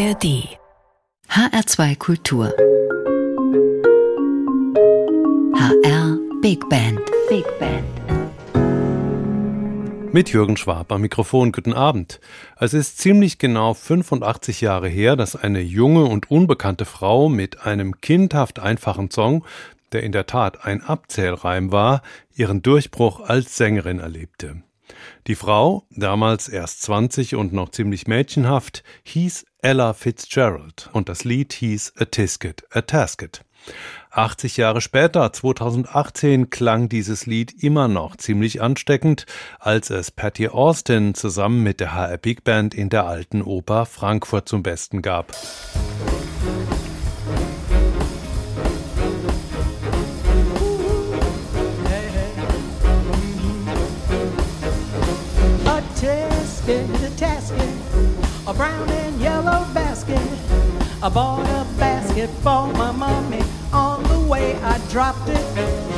ARD HR2 Kultur HR Bigband mit Jürgen Schwab am Mikrofon. Guten Abend. Es ist ziemlich genau 85 Jahre her, dass eine junge und unbekannte Frau mit einem kindhaft einfachen Song, der in der Tat ein Abzählreim war, ihren Durchbruch als Sängerin erlebte. Die Frau, damals erst 20 und noch ziemlich mädchenhaft, hieß Ella Fitzgerald und das Lied hieß A Tisket, A Tasket. 80 Jahre später, 2018, klang dieses Lied immer noch ziemlich ansteckend, als es Patti Austin zusammen mit der hr-Bigband in der Alten Oper Frankfurt zum Besten gab. A brown and yellow basket, I bought a basket for my mommy. On the way I dropped it,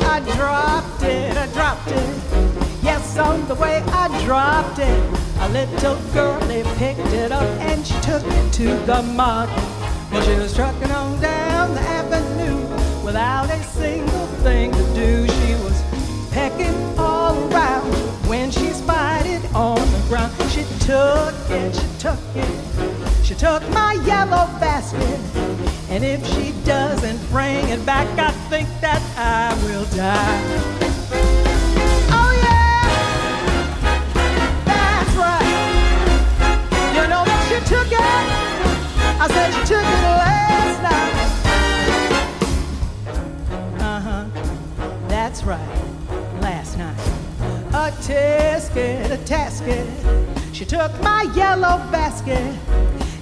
I dropped it, I dropped it. Yes, on the way I dropped it. A little girlie picked it up and she took it to the market. Well, she was trucking on down the avenue without a single thing to do. She was pecking all around when she spied it on the ground. She took it, she took it, she took my yellow basket. And if she doesn't bring it back, I think that I will die. Oh yeah, that's right. You know that she took it. I said she took it last night. Uh-huh, that's right, last night. A tisket, a tasket. She took my yellow basket,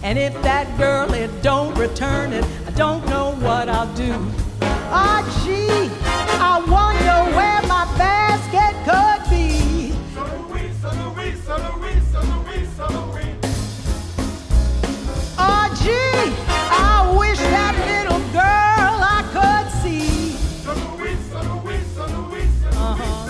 and if that girl it don't return it, I don't know what I'll do. Oh gee, I wonder where my basket could be. Oh gee, I wish that little girl I could see. Uh-huh.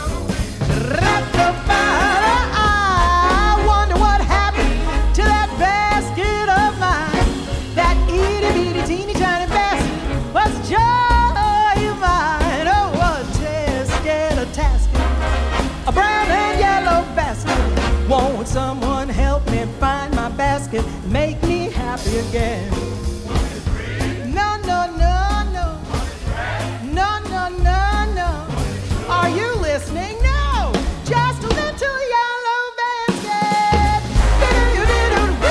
Won't someone help me find my basket, make me happy again? No, no, no, no. No, no, no, no. Are you listening? No. Just a little yellow basket. A little yellow basket.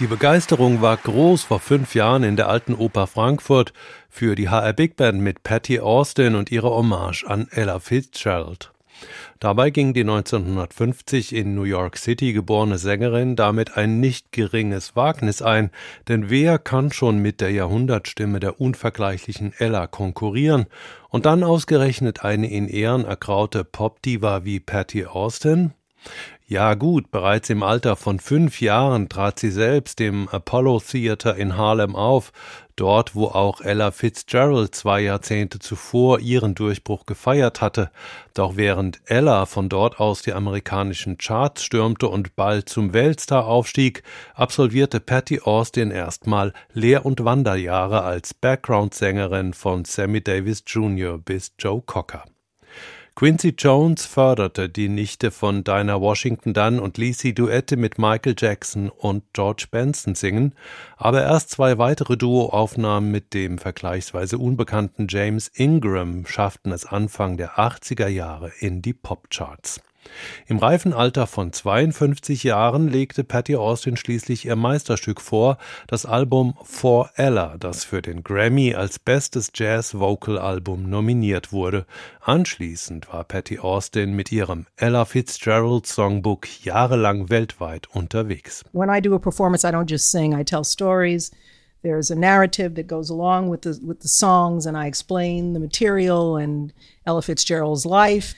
Die Begeisterung war groß vor 5 Jahren in der Alten Oper Frankfurt für die hr-Bigband mit Patti Austin und ihre Hommage an Ella Fitzgerald. Dabei ging die 1950 in New York City geborene Sängerin damit ein nicht geringes Wagnis ein, denn wer kann schon mit der Jahrhundertstimme der unvergleichlichen Ella konkurrieren und dann ausgerechnet eine in Ehren erkraute Popdiva wie Patti Austin? Ja gut, bereits im Alter von 5 Jahren trat sie selbst im Apollo Theater in Harlem auf, dort wo auch Ella Fitzgerald 2 Jahrzehnte zuvor ihren Durchbruch gefeiert hatte. Doch während Ella von dort aus die amerikanischen Charts stürmte und bald zum Weltstar aufstieg, absolvierte Patti Austin erstmal Lehr- und Wanderjahre als Background-Sängerin von Sammy Davis Jr. bis Joe Cocker. Quincy Jones förderte die Nichte von Dinah Washington dann und ließ sie Duette mit Michael Jackson und George Benson singen, aber erst 2 weitere Duoaufnahmen mit dem vergleichsweise unbekannten James Ingram schafften es Anfang der 80er Jahre in die Popcharts. Im reifen Alter von 52 Jahren legte Patti Austin schließlich ihr Meisterstück vor, das Album For Ella, das für den Grammy als bestes Jazz-Vocal-Album nominiert wurde. Anschließend war Patti Austin mit ihrem Ella Fitzgerald Songbook jahrelang weltweit unterwegs. When I do a performance, I don't just sing, I tell stories. There's a narrative that goes along with the songs and I explain the material and Ella Fitzgerald's life.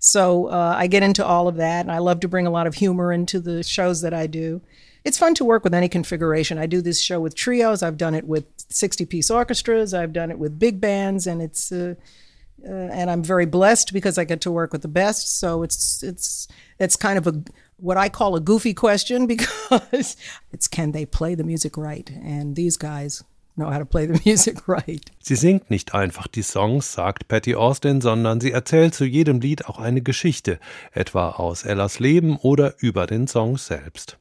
So I get into all of that, and I love to bring a lot of humor into the shows that I do. It's fun to work with any configuration. I do this show with trios. I've done it with 60-piece orchestras. I've done it with big bands, and it's and I'm very blessed because I get to work with the best. So it's kind of what I call a goofy question, because it's can they play the music right? And these guys know how to play the music right. Sie singt nicht einfach die Songs, sagt Patti Austin, sondern sie erzählt zu jedem Lied auch eine Geschichte, etwa aus Ellas Leben oder über den Song selbst.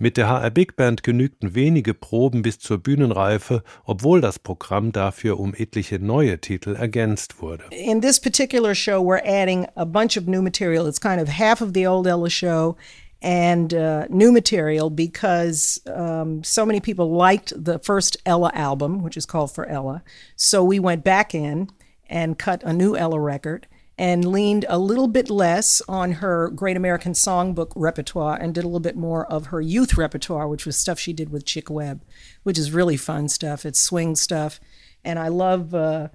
Mit der hr-Bigband genügten wenige Proben bis zur Bühnenreife, obwohl das Programm dafür etliche neue Titel ergänzt wurde. In this particular show we're adding a bunch of new material. It's kind of half of the old Ella show and new material because so many people liked the first Ella album, which is called For Ella. So we went back in and cut a new Ella record and leaned a little bit less on her Great American Songbook repertoire and did a little bit more of her youth repertoire, which was stuff she did with Chick Webb, which is really fun stuff. It's swing stuff. And I love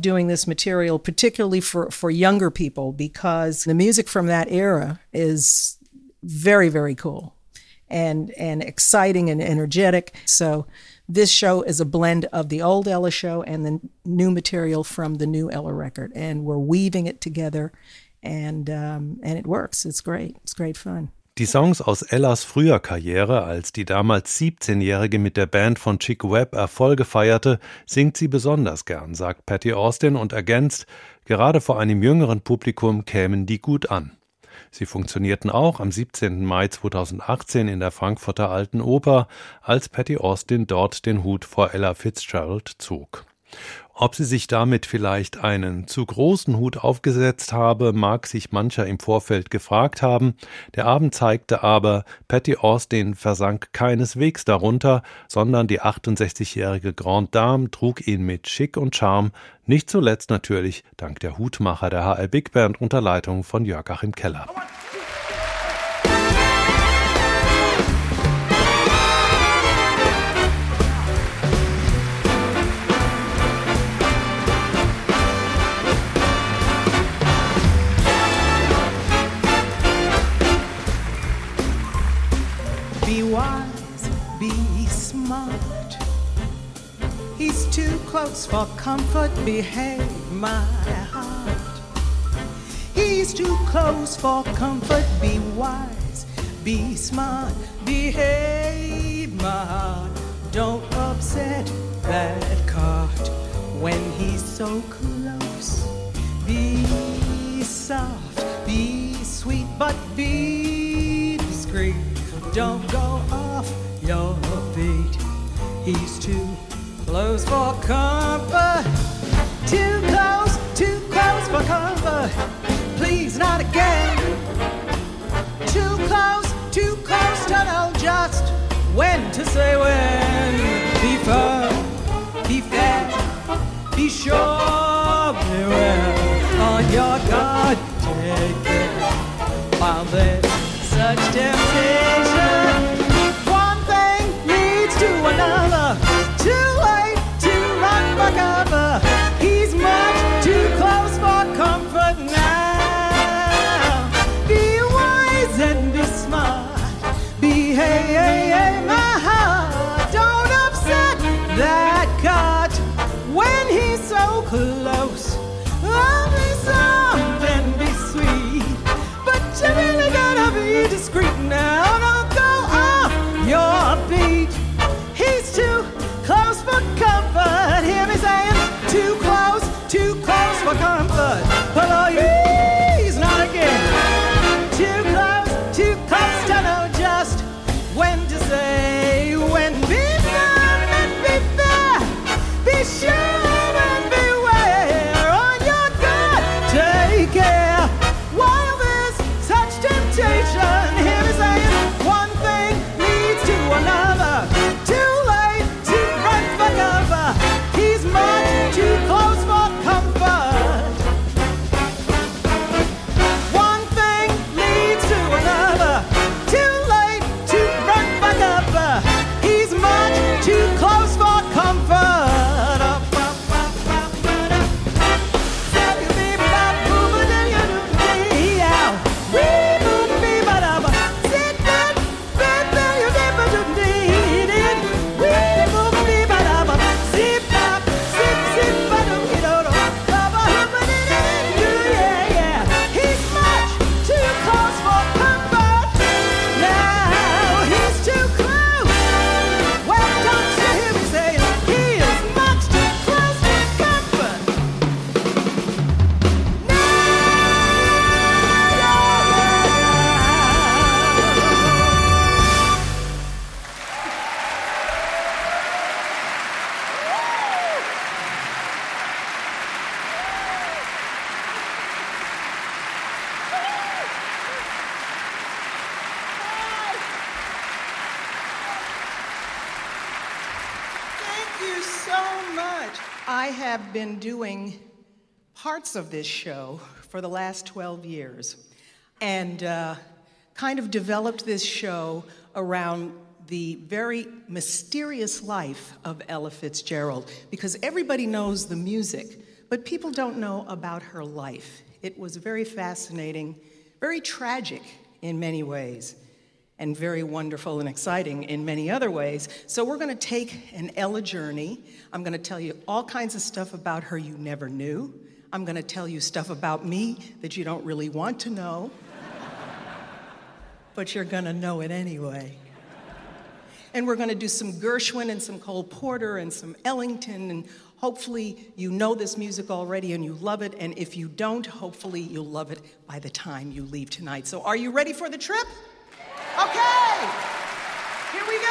doing this material, particularly for younger people, because the music from that era is very, very cool and exciting and energetic. So this show is a blend of the old Ella show and the new material from the new Ella record. And we're weaving it together and it works. It's great. It's great fun. Die Songs aus Ellas früher Karriere, als die damals 17-Jährige mit der Band von Chick Webb Erfolge feierte, singt sie besonders gern, sagt Patti Austin und ergänzt, gerade vor einem jüngeren Publikum kämen die gut an. Sie funktionierten auch am 17. Mai 2018 in der Frankfurter Alten Oper, als Patti Austin dort den Hut vor Ella Fitzgerald zog. Ob sie sich damit vielleicht einen zu großen Hut aufgesetzt habe, mag sich mancher im Vorfeld gefragt haben. Der Abend zeigte aber, Patti Austin versank keineswegs darunter, sondern die 68-jährige Grande Dame trug ihn mit Schick und Charme, nicht zuletzt natürlich dank der Hutmacher der hr-Bigband unter Leitung von Jörg Achim Keller. Be wise, be smart. He's too close for comfort. Behave, my heart. He's too close for comfort. Be wise, be smart. Behave, my heart. Don't upset that cart when he's so close. Be soft, be sweet, but be discreet. Don't go off your beat. He's too close for comfort. Too close for comfort. Please, not again. Too close to know just when to say when. Be firm, be fair, be sure, beware. On your guard, take care. While there's such temptation. Close, I'll be soft and be sweet, but you really gotta be discreet now. Don't go off your beat. He's too close for comfort. Hear me saying, too close for comfort. But oh, he's not again. Too close to know just when to say when. Be firm and be fair, be sure. Beware, on I have been doing parts of this show for the last 12 years and kind of developed this show around the very mysterious life of Ella Fitzgerald, because everybody knows the music, but people don't know about her life. It was very fascinating, very tragic in many ways, and very wonderful and exciting in many other ways. So we're gonna take an Ella journey. I'm gonna tell you all kinds of stuff about her you never knew. I'm gonna tell you stuff about me that you don't really want to know, but you're gonna know it anyway. And we're gonna do some Gershwin and some Cole Porter and some Ellington, and hopefully you know this music already and you love it, and if you don't, hopefully you'll love it by the time you leave tonight. So are you ready for the trip? Okay, here we go.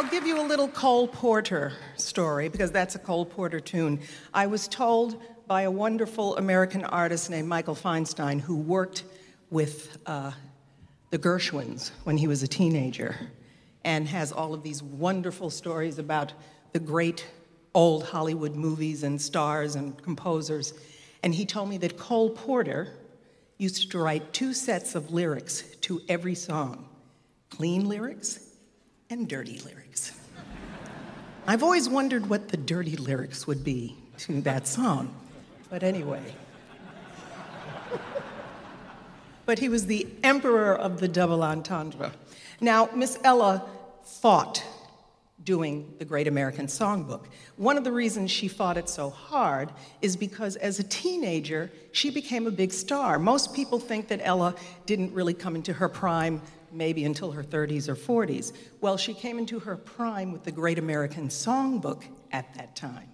I'll give you a little Cole Porter story, because that's a Cole Porter tune. I was told by a wonderful American artist named Michael Feinstein, who worked with the Gershwins when he was a teenager, and has all of these wonderful stories about the great old Hollywood movies and stars and composers. And he told me that Cole Porter used to write 2 sets of lyrics to every song, clean lyrics and dirty lyrics. I've always wondered what the dirty lyrics would be to that song, but anyway. But he was the emperor of the double entendre. Now, Miss Ella fought doing the Great American Songbook. One of the reasons she fought it so hard is because as a teenager, she became a big star. Most people think that Ella didn't really come into her prime maybe until her 30s or 40s. Well, she came into her prime with the Great American Songbook at that time.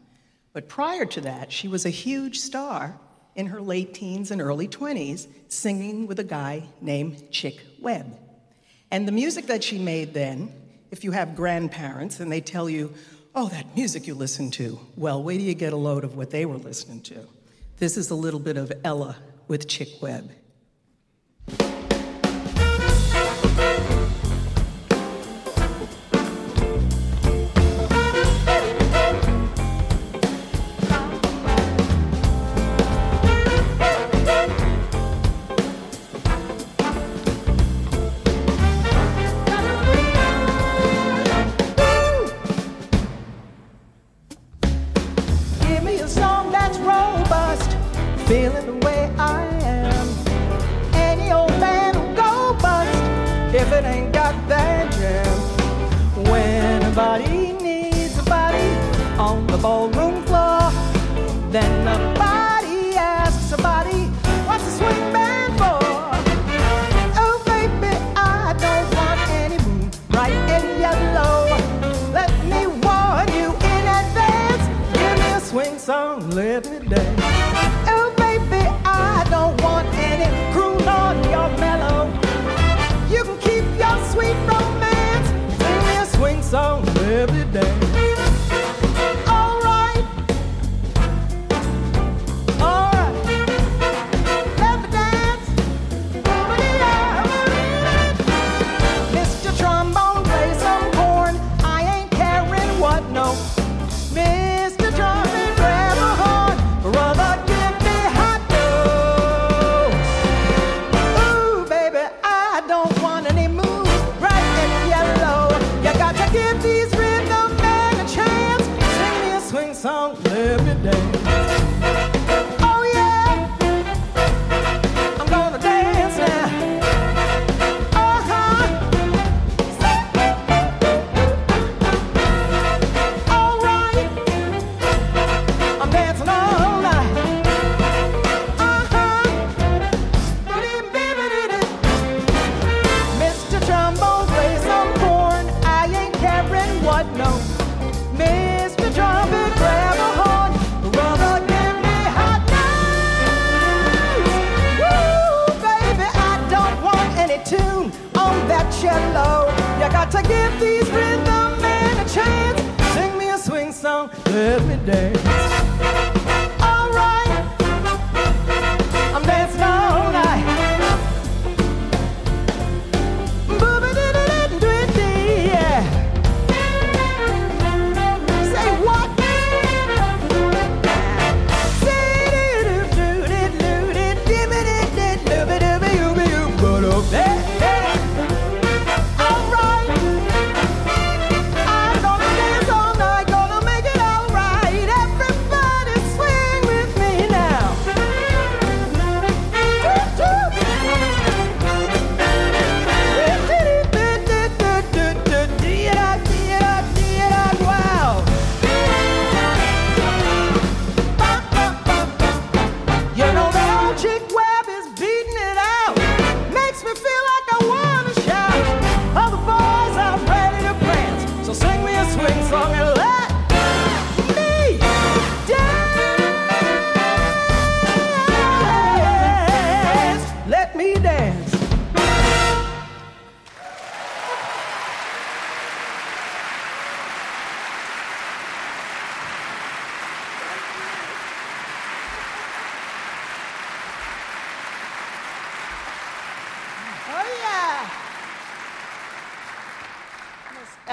But prior to that, she was a huge star in her late teens and early 20s, singing with a guy named Chick Webb. And the music that she made then, if you have grandparents and they tell you, oh, that music you listen to, well, wait till you get a load of what they were listening to. This is a little bit of Ella with Chick Webb.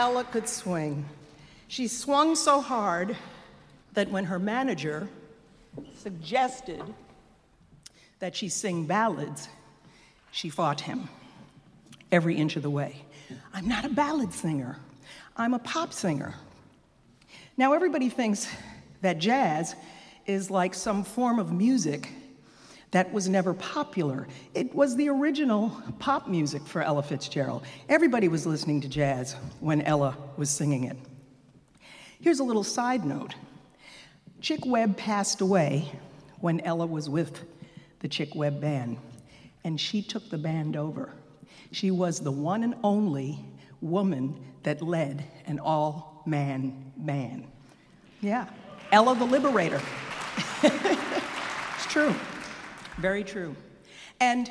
Ella could swing. She swung so hard that when her manager suggested that she sing ballads, she fought him every inch of the way. I'm not a ballad singer. I'm a pop singer. Now, everybody thinks that jazz is like some form of music that was never popular. It was the original pop music for Ella Fitzgerald. Everybody was listening to jazz when Ella was singing it. Here's a little side note. Chick Webb passed away when Ella was with the Chick Webb Band, and she took the band over. She was the one and only woman that led an all-man band. Yeah, Ella the Liberator. It's true. Very true. And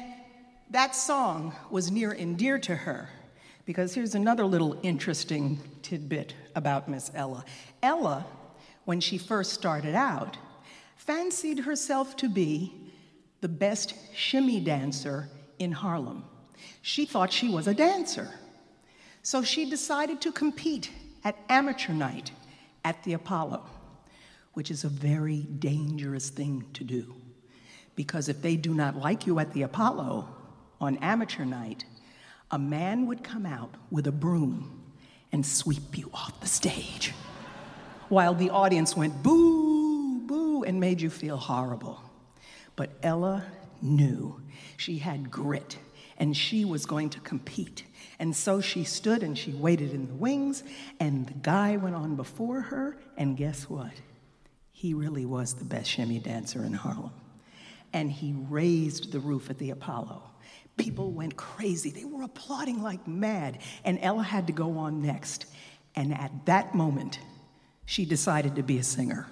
that song was near and dear to her, because here's another little interesting tidbit about Miss Ella. Ella, when she first started out, fancied herself to be the best shimmy dancer in Harlem. She thought she was a dancer. So she decided to compete at amateur night at the Apollo, which is a very dangerous thing to do. Because if they do not like you at the Apollo on amateur night, a man would come out with a broom and sweep you off the stage while the audience went boo, boo, and made you feel horrible. But Ella knew she had grit and she was going to compete. And so she stood and she waited in the wings, and the guy went on before her, and guess what? He really was the best shimmy dancer in Harlem. And he raised the roof at the Apollo. People went crazy. They were applauding like mad. And Ella had to go on next. And at that moment, she decided to be a singer.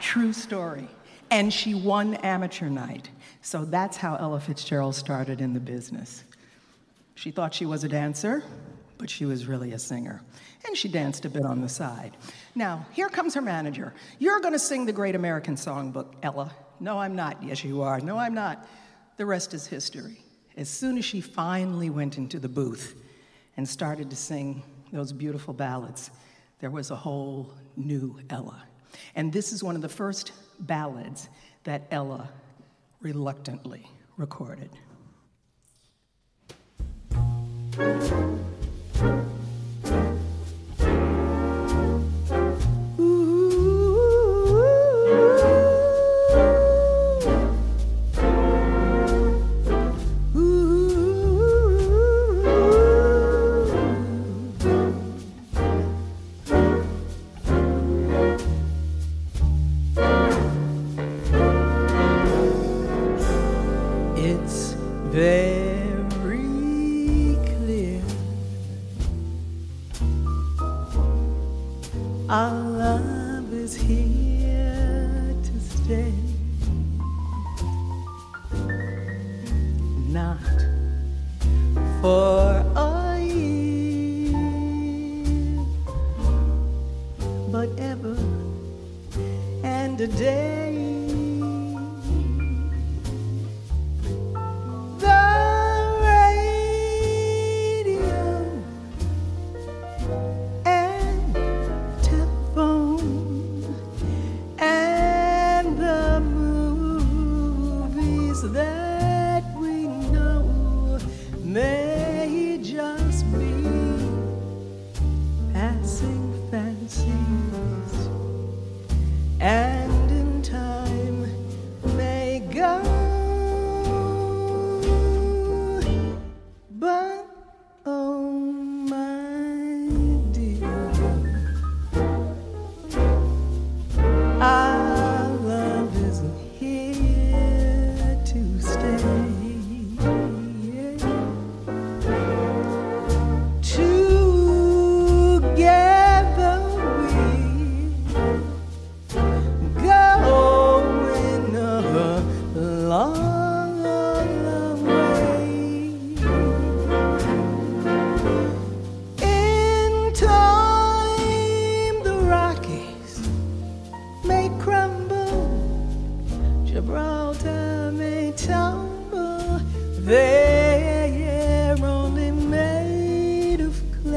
True story. And she won amateur night. So that's how Ella Fitzgerald started in the business. She thought she was a dancer, but she was really a singer. And she danced a bit on the side. Now, here comes her manager. You're going to sing the Great American Songbook, Ella. No, I'm not. Yes, you are. No, I'm not. The rest is history. As soon as she finally went into the booth and started to sing those beautiful ballads, there was a whole new Ella. And this is one of the first ballads that Ella reluctantly recorded. They are only made of clay.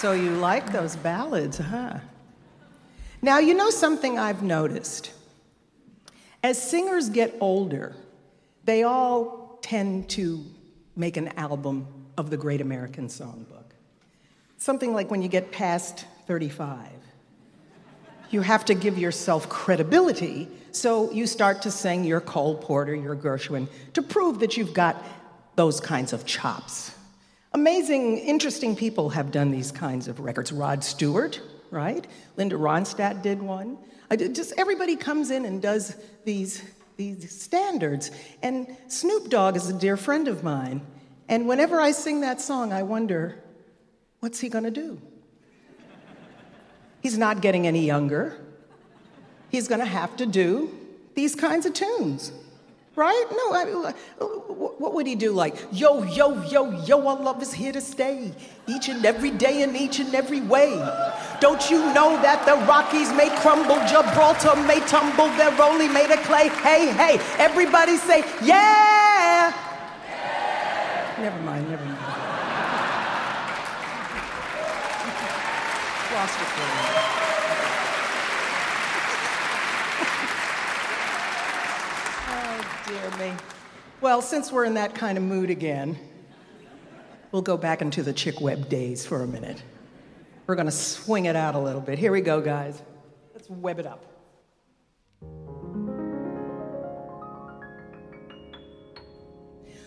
So you like those ballads, huh? Now, you know something I've noticed? As singers get older, they all tend to make an album of the Great American Songbook. Something like when you get past 35. You have to give yourself credibility, so you start to sing your Cole Porter, your Gershwin, to prove that you've got those kinds of chops. Amazing, interesting people have done these kinds of records. Rod Stewart, right? Linda Ronstadt did one. Just everybody comes in and does these standards. And Snoop Dogg is a dear friend of mine. And whenever I sing that song, I wonder, what's he gonna do? He's not getting any younger. He's gonna have to do these kinds of tunes. Right? No, what would he do? Like, yo, yo, yo, yo, our love is here to stay. Each and every day and each and every way. Don't you know that the Rockies may crumble, Gibraltar may tumble, they're only made of clay. Hey, hey, everybody say, yeah! Yeah. Never mind, never mind. Lost it for a minute. Dear me. Well, since we're in that kind of mood again, we'll go back into the Chick Webb days for a minute. We're going to swing it out a little bit. Here we go, guys. Let's web it up.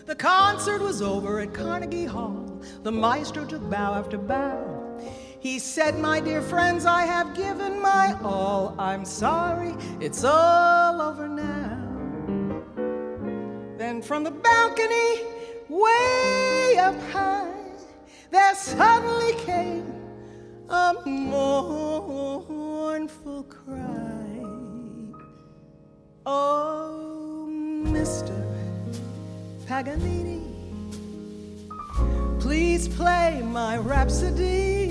The concert was over at Carnegie Hall. The maestro took bow after bow. He said, my dear friends, I have given my all. I'm sorry, it's all over now. Then from the balcony, way up high, there suddenly came a mournful cry. Oh, Mr. Paganini, please play my Rhapsody.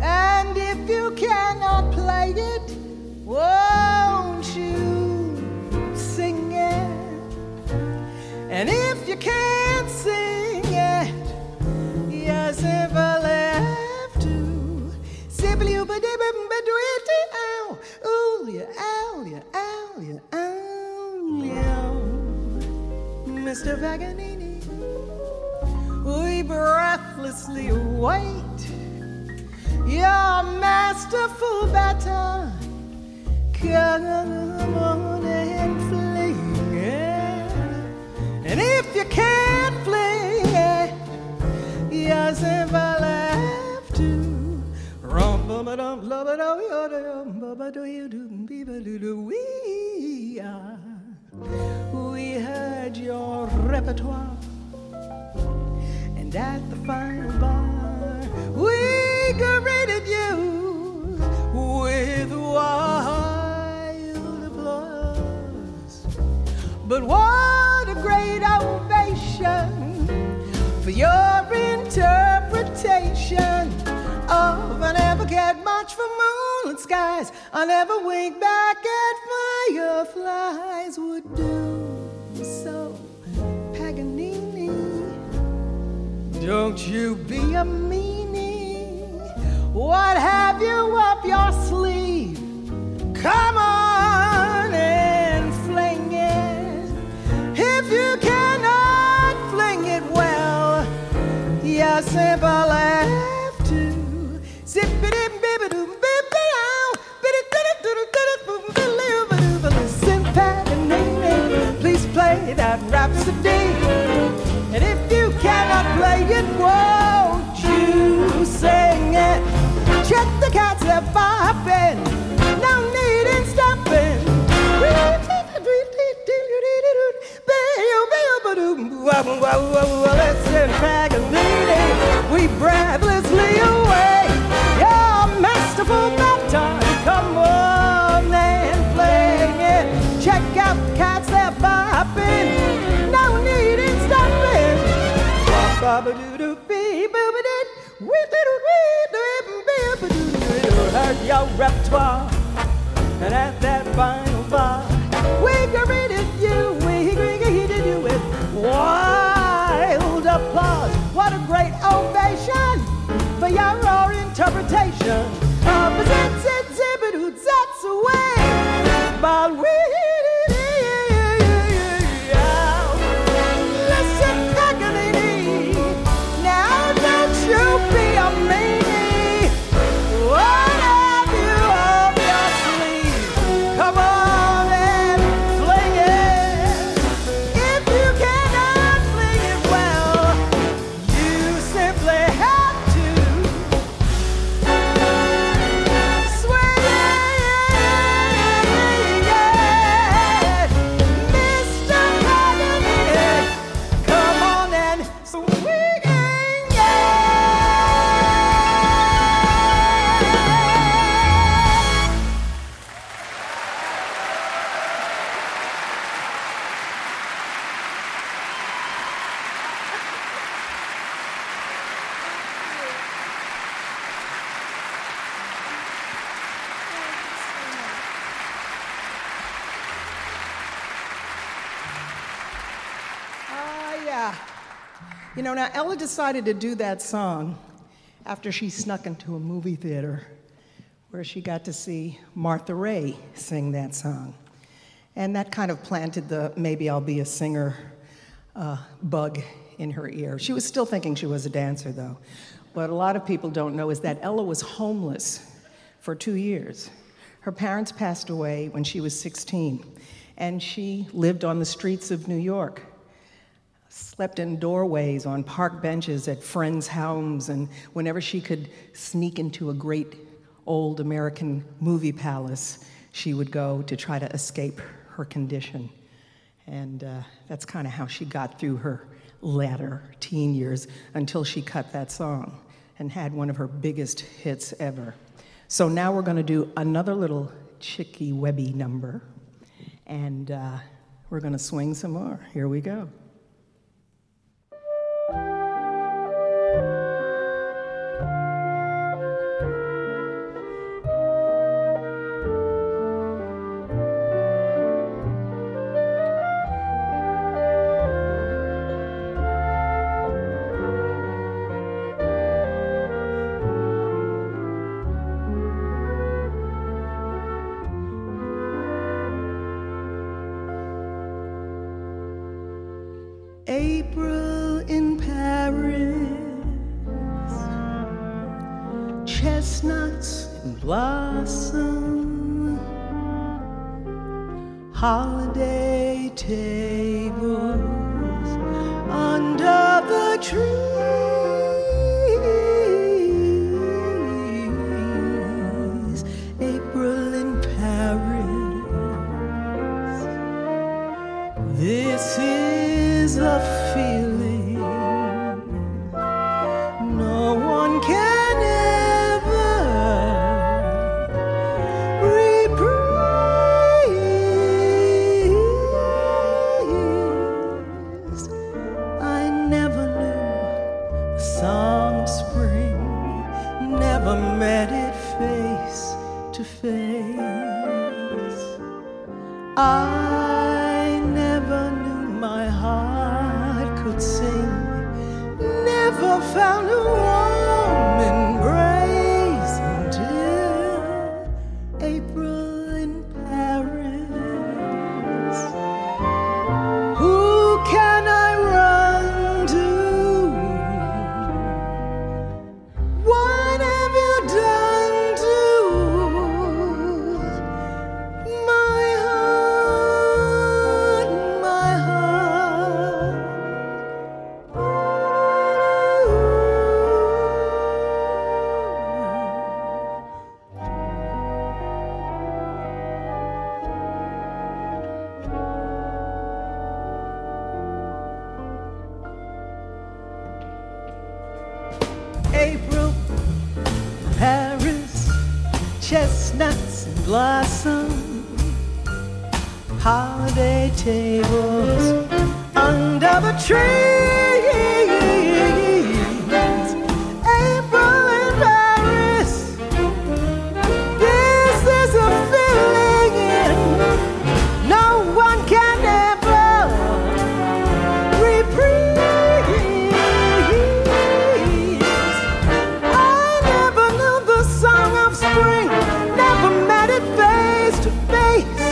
And if you cannot play it, won't you sing it? And if you can't sing it, you simply have to. Simply you ba dee ba do it ow. Ooh, ya ow, ya ow, ya ow, ya. Mr. Paganini, we breathlessly wait. Your masterful baton, come on and fling it. And if you can't play it, you simply have to. We heard your repertoire, and at the final bar, we greeted you with wild applause. But what a great ovation for your interpretation of I never cared much for moonlit skies, I never winked back at fireflies would do. So, Paganini, don't you be a meanie. What have you up your sleeve? Come on and fling it. If you cannot fling it well, you simply have to. Sing Paganini, please play that Rhapsody. And if you cannot play it, won't you sing it? Check the cats that have been, no need in stopping. Let's sing Paganini, we breathless. fearlessly away. You're a masterful baton. Come on and play it. Check out the cats, they're bopping. No need in stopping. Ba-ba-doo-doo-bee-boo-ba-doo. We-doo-doo-wee-doo-bee-ba-doo-doo-doo. Heard your repertoire. And at that final bar, we greeted you. We greeted you with wild applause. What a great ovation for your raw interpretation of a zit-zit-zibbit who zats away. But we listen, Paganini, now don't you be a meanie. What have you on your sleeve? Come on and fling it. If you cannot fling it well, you simply have to swing it. Mr. Paganini, come on and swing it. Yeah. You know, now Ella decided to do that song after she snuck into a movie theater where she got to see Martha Raye sing that song. And that kind of planted the maybe I'll be a singer bug in her ear. She was still thinking she was a dancer, though. What a lot of people don't know is that Ella was homeless for 2 years. Her parents passed away when she was 16, and she lived on the streets of New York. Slept in doorways, on park benches, at friends' homes, and whenever she could sneak into a great old American movie palace, she would go to try to escape her condition. And that's kind of how she got through her latter teen years until she cut that song and had one of her biggest hits ever. So now we're going to do another little Chicky Webby number, and we're going to swing some more. Here we go. April in Paris, chestnuts in blossom, holiday tables under the trees. April in Paris, this is a feeling no one can ever reprise. I never knew the song of spring, never met it face to face. I never knew my heart sing, never found a warm embrace until April in Paris. Who can I run to? What have you done to my heart? chestnuts in blossom, holiday tables under the trees, April in Paris, this is a feeling no one can ever reprise. I never knew the song of spring, never met it face to face.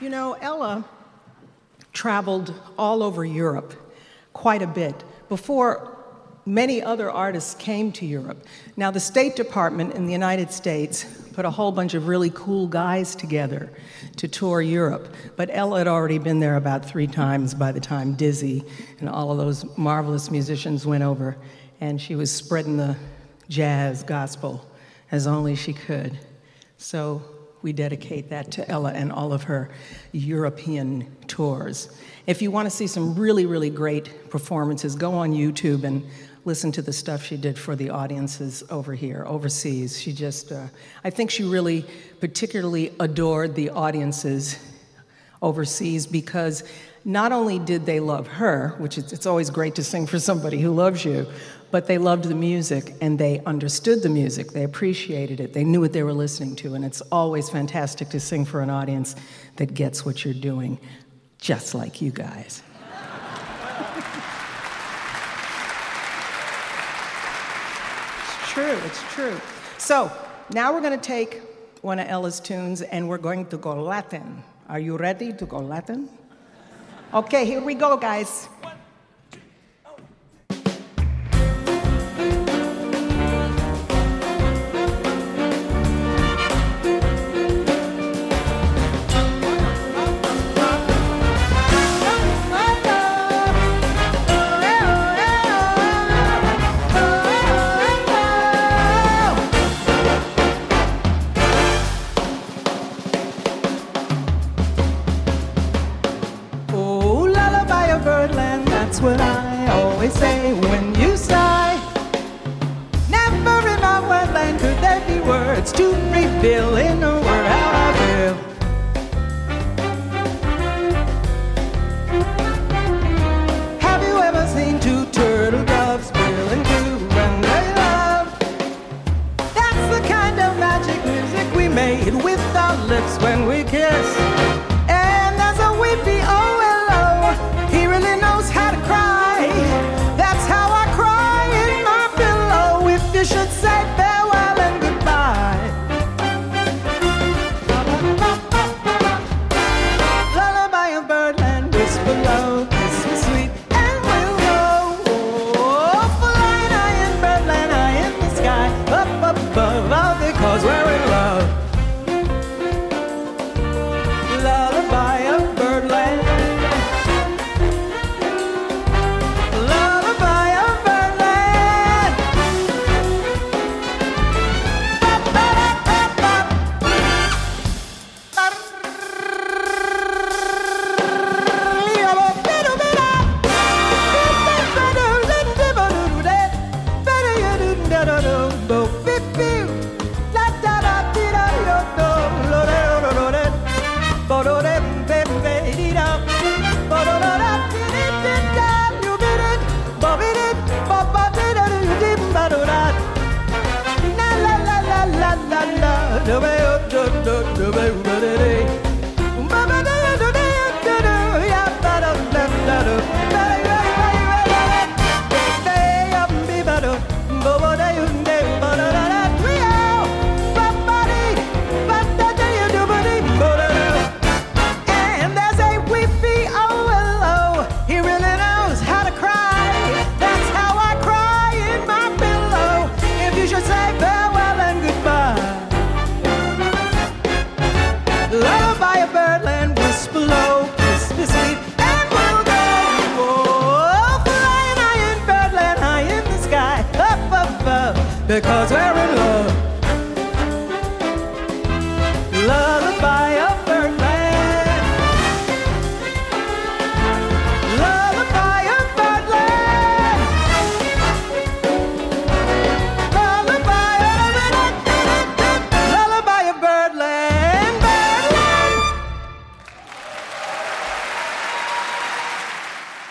You know, Ella traveled all over Europe quite a bit before many other artists came to Europe. Now, the State Department in the United States put a whole bunch of really cool guys together to tour Europe, but Ella had already been there about 3 times by the time Dizzy and all of those marvelous musicians went over, and she was spreading the jazz gospel as only she could. So we dedicate that to Ella and all of her European tours. If you want to see some really, really great performances, go on YouTube and listen to the stuff she did for the audiences over here, overseas. She just, I think she really particularly adored the audiences overseas, because not only did they love her, which it's always great to sing for somebody who loves you, but they loved the music and they understood the music. They appreciated it. They knew what they were listening to. And it's always fantastic to sing for an audience that gets what you're doing, just like you guys. It's true, it's true. So now we're going to take one of Ella's tunes and we're going to go Latin. Are you ready to go Latin? Okay, here we go, guys.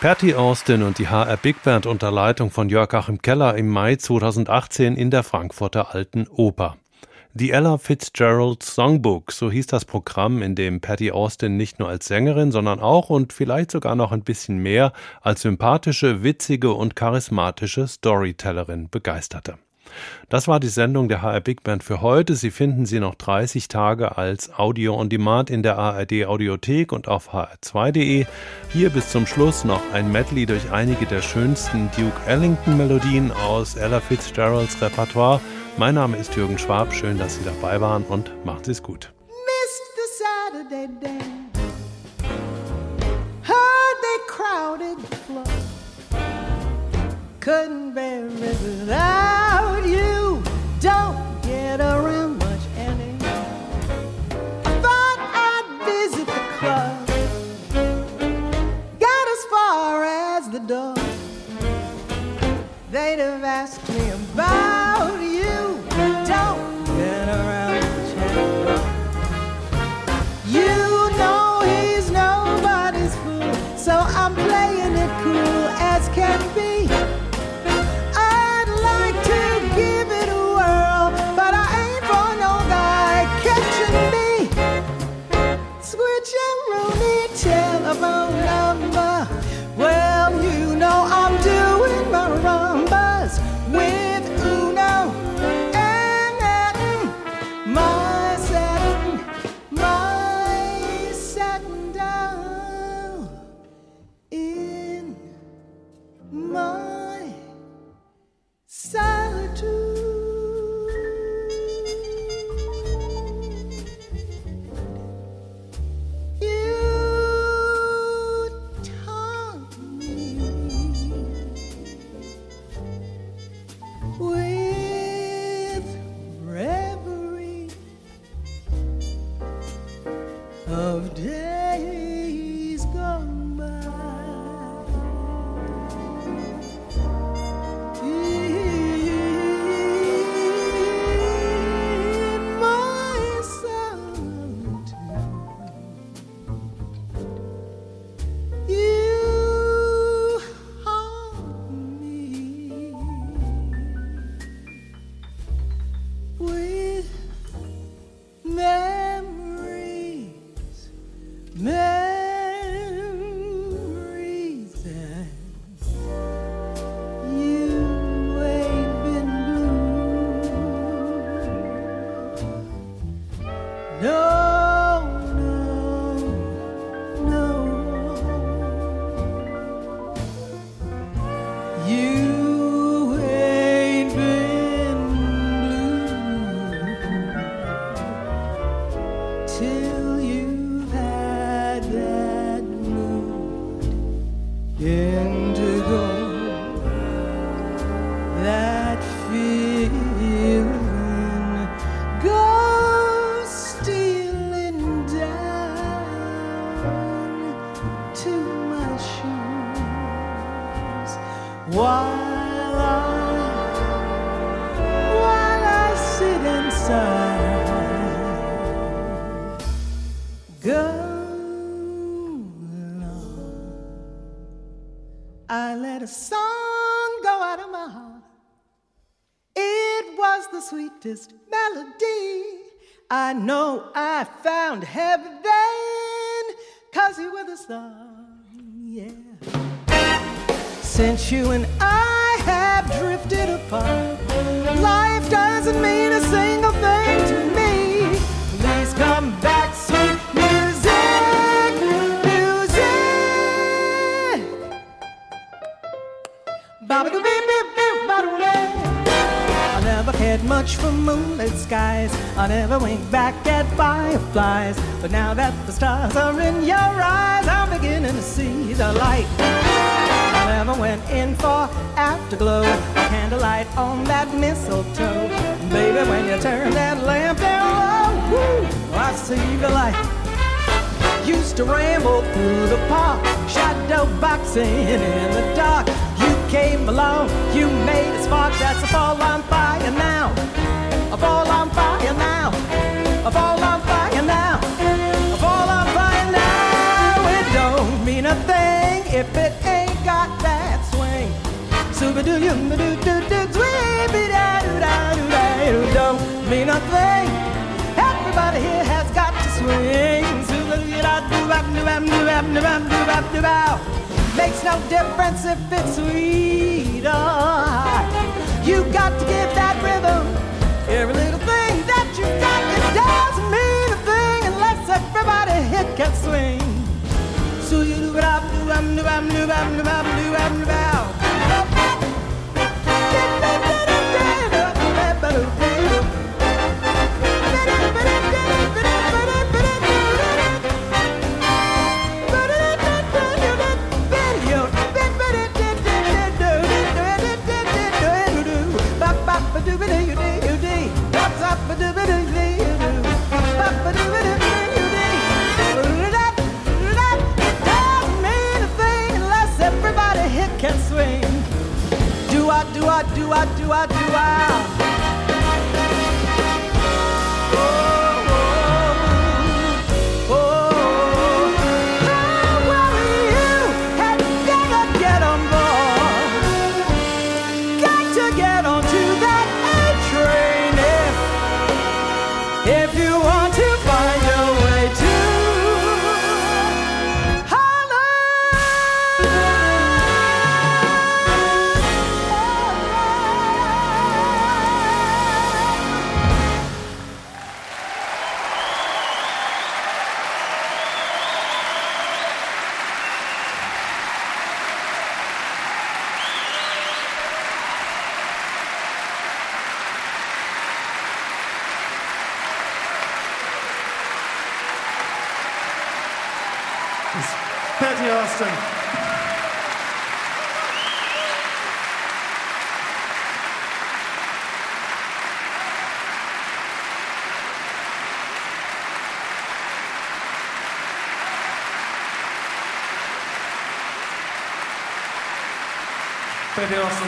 Patti Austin und die hr-Bigband unter Leitung von Jörg Achim Keller im Mai 2018 in der Frankfurter Alten Oper. The Ella Fitzgerald Songbook, so hieß das Programm, in dem Patti Austin nicht nur als Sängerin, sondern auch und vielleicht sogar noch ein bisschen mehr als sympathische, witzige und charismatische Storytellerin begeisterte. Das war die Sendung der hr-Bigband für heute. Sie finden sie noch 30 Tage als Audio on Demand in der ARD Audiothek und auf hr2.de. Hier bis zum Schluss noch ein Medley durch einige der schönsten Duke Ellington Melodien aus Ella Fitzgeralds Repertoire. Mein Name ist Jürgen Schwab. Schön, dass Sie dabei waren und machen Sie es gut. Missed the Saturday day. Heard they crowded the floor. Couldn't bear it without you. Don't get around much anymore. Thought I'd visit the club. Got as far as the door. They'd have asked me about you. Don't get around much anymore. You know he's not. of days gone by. In my solitude, you haunt me with memories that you ain't been blue. No, you ain't been blue till you. Indigo, that feeling goes stealing down to my shoes while I sit inside. Go. I let a song go out of my heart. It was the sweetest melody. I know I found heaven, 'cause you were the song, yeah. Since you and I have drifted apart, life doesn't mean a single thing to me. Please come back, sweet I never cared much for moonlit skies. I never winked back at fireflies. But now that the stars are in your eyes, I'm beginning to see the light. I never went in for afterglow, candlelight on that mistletoe. And baby, when you turn that lamp down low, woo, I see the light. Used to ramble through the park, shadow boxing in the dark. Came along, you made a spark. That's a ball on fire now. A ball on fire now. A ball on fire now. A ball on fire now. It don't mean a thing if it ain't got that swing. Super do you do do do do da. Don't mean a thing. Everybody here has got to swing. Super do da do do do do do. Makes no difference if it's sweet or hot. You got to give that rhythm every little thing that you got. It doesn't mean a thing unless everybody here can swing. So you do it up, do up, do up, do up, do up, do up, do up. Patti Austin. Patti Austin,